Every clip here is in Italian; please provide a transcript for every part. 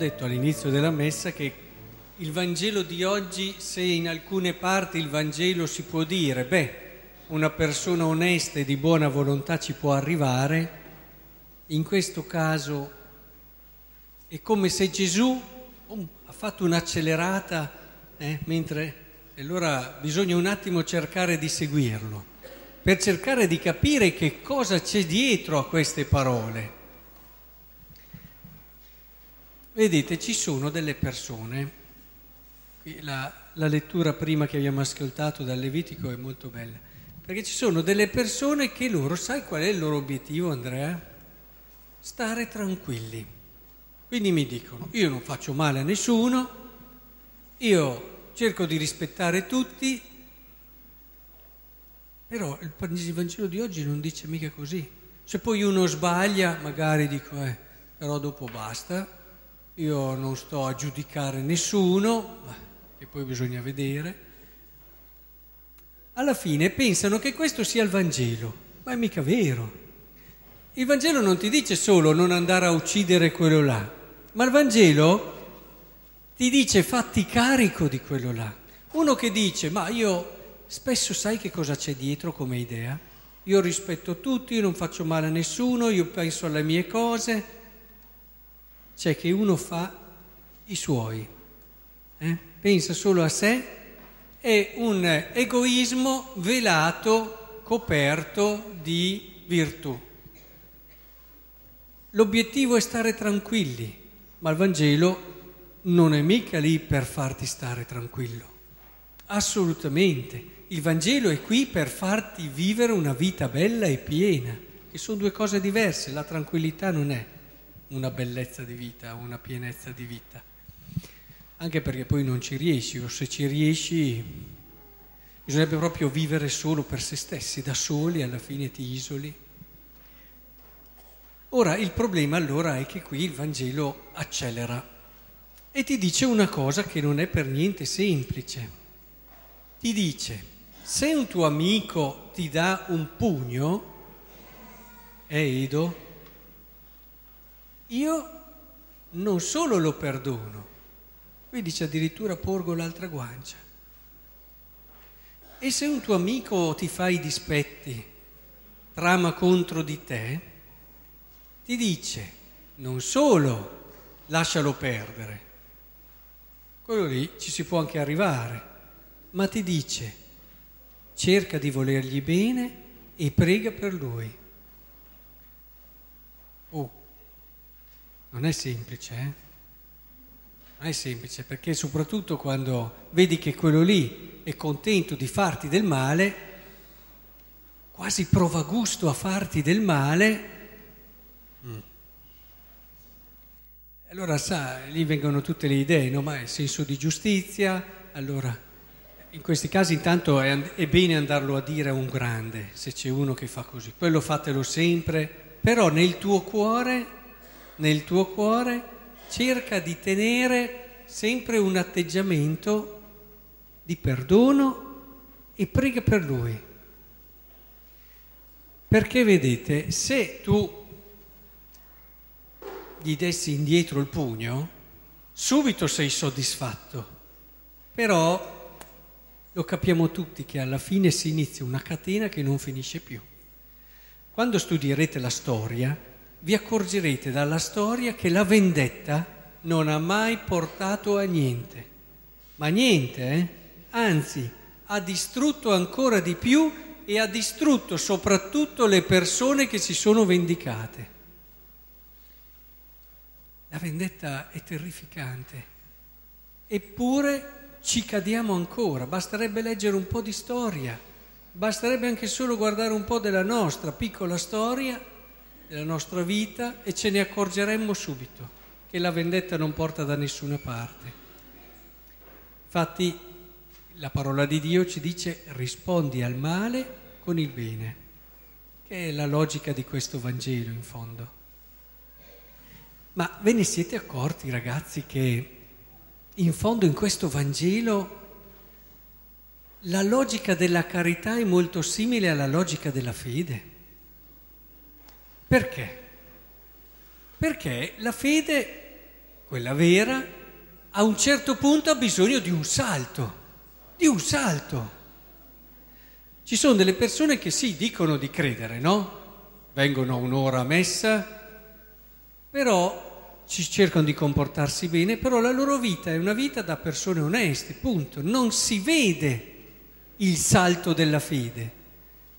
detto all'inizio della Messa che il Vangelo di oggi, se in alcune parti il Vangelo si può dire, una persona onesta e di buona volontà ci può arrivare, in questo caso è come se Gesù ha fatto un'accelerata, allora bisogna un attimo cercare di seguirlo, per cercare di capire che cosa c'è dietro a queste parole. Vedete, ci sono delle persone, la lettura prima che abbiamo ascoltato dal Levitico è molto bella, perché ci sono delle persone che loro, sai qual è il loro obiettivo, Andrea? Stare tranquilli. Quindi mi dicono, io non faccio male a nessuno, io cerco di rispettare tutti, però il Vangelo di oggi non dice mica così. Se poi uno sbaglia, magari dico, però dopo basta. Io non sto a giudicare nessuno, che poi bisogna vedere. Alla fine pensano che questo sia il Vangelo, ma è mica vero. Il Vangelo non ti dice solo non andare a uccidere quello là, ma il Vangelo ti dice fatti carico di quello là. Uno che dice, ma io spesso sai che cosa c'è dietro come idea? Io rispetto tutti, io non faccio male a nessuno, io penso alle mie cose. C'è che uno fa i suoi, pensa solo a sé, è un egoismo velato, coperto di virtù. L'obiettivo è stare tranquilli, ma il Vangelo non è mica lì per farti stare tranquillo, assolutamente. Il Vangelo è qui per farti vivere una vita bella e piena, che sono due cose diverse, la tranquillità non è una bellezza di vita, una pienezza di vita, anche perché poi non ci riesci, o se ci riesci bisognerebbe proprio vivere solo per se stessi, da soli, alla fine ti isoli. Ora il problema allora è che qui il Vangelo accelera e ti dice una cosa che non è per niente semplice. Ti dice, se un tuo amico ti dà un pugno, Edo, io non solo lo perdono, qui dice addirittura porgo l'altra guancia. E se un tuo amico ti fa i dispetti, trama contro di te, ti dice non solo lascialo perdere, quello lì ci si può anche arrivare, ma ti dice cerca di volergli bene e prega per lui. Non è semplice, Non è semplice, perché soprattutto quando vedi che quello lì è contento di farti del male, quasi prova gusto a farti del male, allora sa, lì vengono tutte le idee, no? Ma il senso di giustizia, allora in questi casi intanto è bene andarlo a dire a un grande, se c'è uno che fa così, quello fatelo sempre, però nel tuo cuore cerca di tenere sempre un atteggiamento di perdono e prega per lui. Perché vedete, se tu gli dessi indietro il pugno, subito sei soddisfatto. Però lo capiamo tutti che alla fine si inizia una catena che non finisce più. Quando studierete la storia, vi accorgerete dalla storia che la vendetta non ha mai portato a niente, ma niente, anzi ha distrutto ancora di più e ha distrutto soprattutto le persone che si sono vendicate. La vendetta è terrificante, eppure ci cadiamo ancora, basterebbe leggere un po' di storia, basterebbe anche solo guardare un po' della nostra piccola storia, della nostra vita, e ce ne accorgeremmo subito che la vendetta non porta da nessuna parte. Infatti la parola di Dio ci dice rispondi al male con il bene, che è la logica di questo Vangelo in fondo. Ma ve ne siete accorti, ragazzi, che in fondo in questo Vangelo la logica della carità è molto simile alla logica della fede? Perché? Perché la fede, quella vera, a un certo punto ha bisogno di un salto, Ci sono delle persone che sì, dicono di credere, no? Vengono un'ora a messa, però ci cercano di comportarsi bene, però la loro vita è una vita da persone oneste, punto. Non si vede il salto della fede.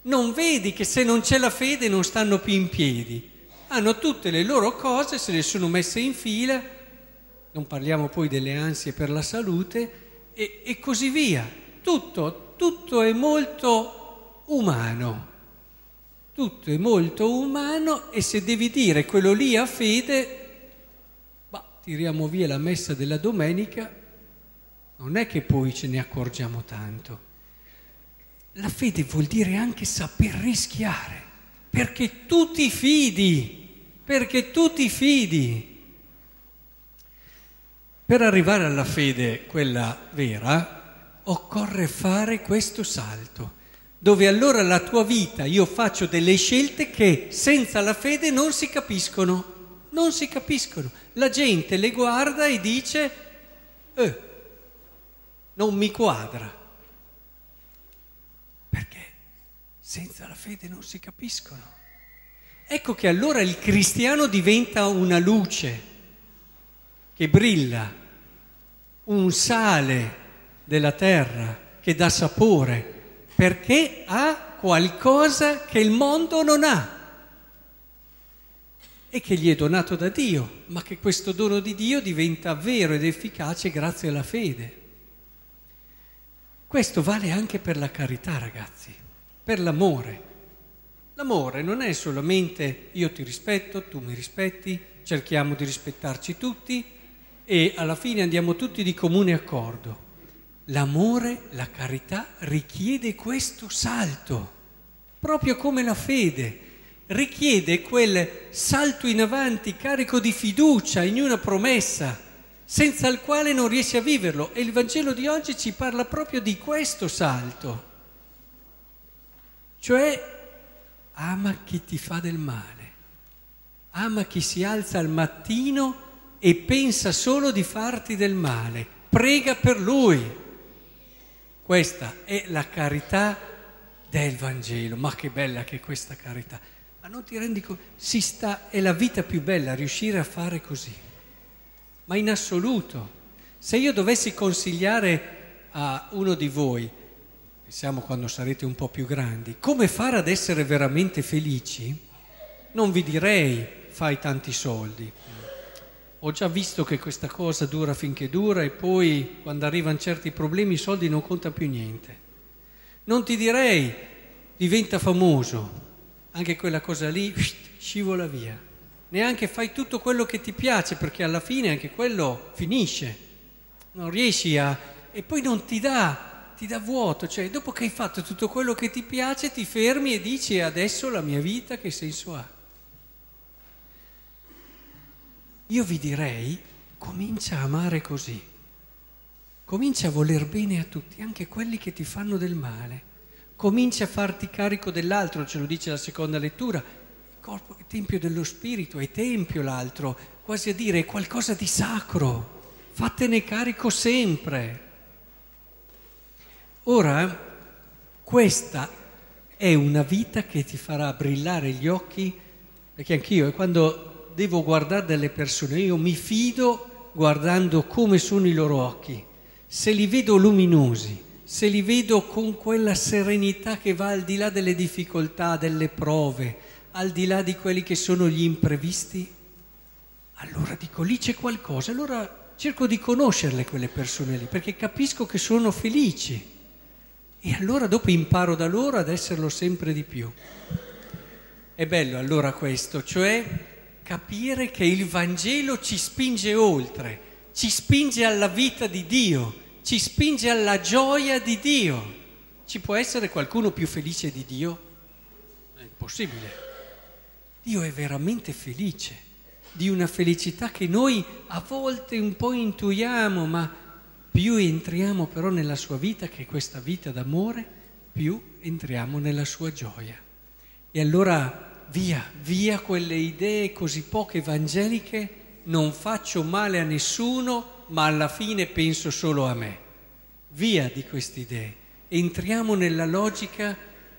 Non vedi che se non c'è la fede non stanno più in piedi. Hanno tutte le loro cose, se le sono messe in fila, non parliamo poi delle ansie per la salute e così via. Tutto è molto umano. Tutto è molto umano e se devi dire quello lì ha fede, tiriamo via la messa della domenica, non è che poi ce ne accorgiamo tanto. La fede vuol dire anche saper rischiare, perché tu ti fidi, Per arrivare alla fede, quella vera, occorre fare questo salto, dove allora la tua vita, io faccio delle scelte che senza la fede non si capiscono, La gente le guarda e dice, non mi quadra, perché senza la fede non si capiscono. Ecco che allora il cristiano diventa una luce che brilla, un sale della terra che dà sapore, perché ha qualcosa che il mondo non ha e che gli è donato da Dio, ma che questo dono di Dio diventa vero ed efficace grazie alla fede. Questo vale anche per la carità, ragazzi, per l'amore. L'amore non è solamente io ti rispetto, tu mi rispetti, cerchiamo di rispettarci tutti e alla fine andiamo tutti di comune accordo. L'amore, la carità richiede questo salto, proprio come la fede, richiede quel salto in avanti carico di fiducia in una promessa, senza il quale non riesci a viverlo. E il Vangelo di oggi ci parla proprio di questo salto, cioè ama chi ti fa del male, ama chi si alza al mattino e pensa solo di farti del male, prega per lui. Questa è la carità del Vangelo, ma che bella che è questa carità. Ma non ti rendi conto, è la vita più bella riuscire a fare così. Ma in assoluto, se io dovessi consigliare a uno di voi, pensiamo quando sarete un po' più grandi, come fare ad essere veramente felici, non vi direi fai tanti soldi. Ho già visto che questa cosa dura finché dura e poi quando arrivano certi problemi i soldi non contano più niente. Non ti direi diventa famoso, anche quella cosa lì scivola via. Neanche fai tutto quello che ti piace, perché alla fine anche quello finisce. Non riesci a... e poi non ti dà vuoto, cioè dopo che hai fatto tutto quello che ti piace ti fermi e dici adesso la mia vita che senso ha? Io vi direi comincia a amare così. Comincia a voler bene a tutti, anche quelli che ti fanno del male. Comincia a farti carico dell'altro, ce lo dice la seconda lettura. Il corpo è tempio dello spirito, è tempio l'altro, quasi a dire è qualcosa di sacro. Fattene carico sempre. Ora, questa è una vita che ti farà brillare gli occhi, perché anch'io, quando devo guardare delle persone, io mi fido guardando come sono i loro occhi. Se li vedo luminosi, se li vedo con quella serenità che va al di là delle difficoltà, delle prove, al di là di quelli che sono gli imprevisti, allora dico lì c'è qualcosa, allora cerco di conoscerle quelle persone lì, perché capisco che sono felici e allora dopo imparo da loro ad esserlo sempre di più. È bello allora questo, cioè capire che il Vangelo ci spinge oltre, ci spinge alla vita di Dio, ci spinge alla gioia di Dio. Ci può essere qualcuno più felice di Dio? È impossibile. Dio è veramente felice, di una felicità che noi a volte un po' intuiamo, ma più entriamo però nella sua vita, che è questa vita d'amore, più entriamo nella sua gioia. E allora via quelle idee così poche evangeliche non faccio male a nessuno, ma alla fine penso solo a me. Via di queste idee. Entriamo nella logica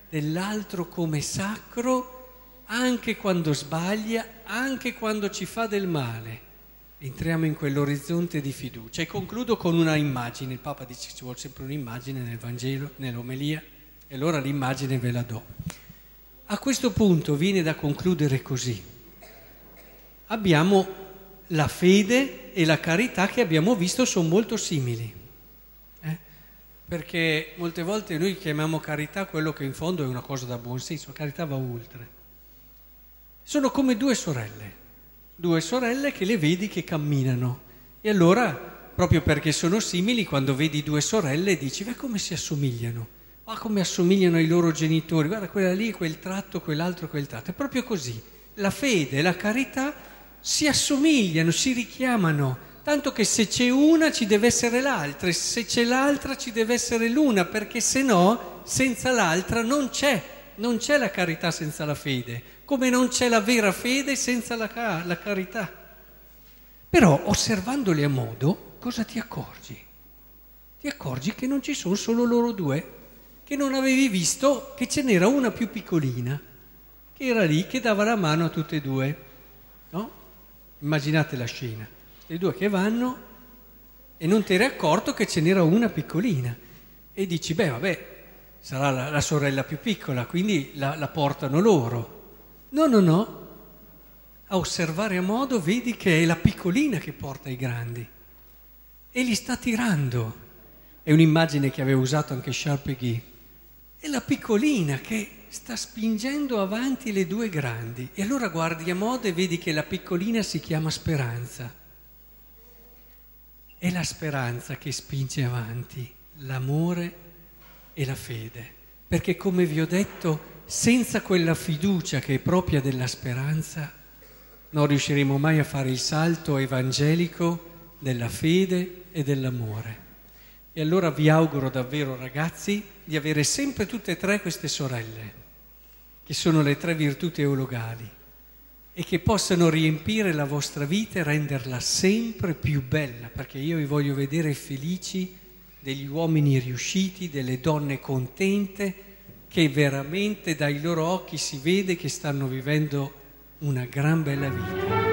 dell'altro come sacro, anche quando sbaglia, anche quando ci fa del male. Entriamo in quell'orizzonte di fiducia. E concludo con una immagine. Il Papa dice che ci vuole sempre un'immagine nel Vangelo, nell'omelia, e allora l'immagine ve la do. A questo punto viene da concludere così. Abbiamo la fede e la carità che abbiamo visto sono molto simili. Perché molte volte noi chiamiamo carità quello che in fondo è una cosa da buon senso, la carità va oltre. Sono come due sorelle che le vedi che camminano. E allora, proprio perché sono simili, quando vedi due sorelle dici, ma come si assomigliano, ma come assomigliano ai loro genitori, guarda quella lì, quel tratto, quell'altro, quel tratto. È proprio così, la fede e la carità si assomigliano, si richiamano. Tanto che se c'è una ci deve essere l'altra, e se c'è l'altra ci deve essere l'una, perché se no, senza l'altra non c'è la carità senza la fede, come non c'è la vera fede senza la carità. Però osservandoli a modo, cosa ti accorgi? Ti accorgi che non ci sono solo loro due, che non avevi visto che ce n'era una più piccolina, che era lì, che dava la mano a tutte e due, no? Immaginate la scena. Le due che vanno e non ti eri accorto che ce n'era una piccolina e dici, beh vabbè, sarà la sorella più piccola, quindi la portano loro. No, a osservare a modo vedi che è la piccolina che porta i grandi e li sta tirando. È un'immagine che aveva usato anche Charles Péguy. È la piccolina che sta spingendo avanti le due grandi e allora guardi a modo e vedi che la piccolina si chiama Speranza. È la speranza che spinge avanti l'amore e la fede, perché come vi ho detto, senza quella fiducia che è propria della speranza non riusciremo mai a fare il salto evangelico della fede e dell'amore. E allora vi auguro davvero, ragazzi, di avere sempre tutte e tre queste sorelle, che sono le tre virtù teologali, e che possano riempire la vostra vita e renderla sempre più bella, perché io vi voglio vedere felici, degli uomini riusciti, delle donne contente, che veramente dai loro occhi si vede che stanno vivendo una gran bella vita.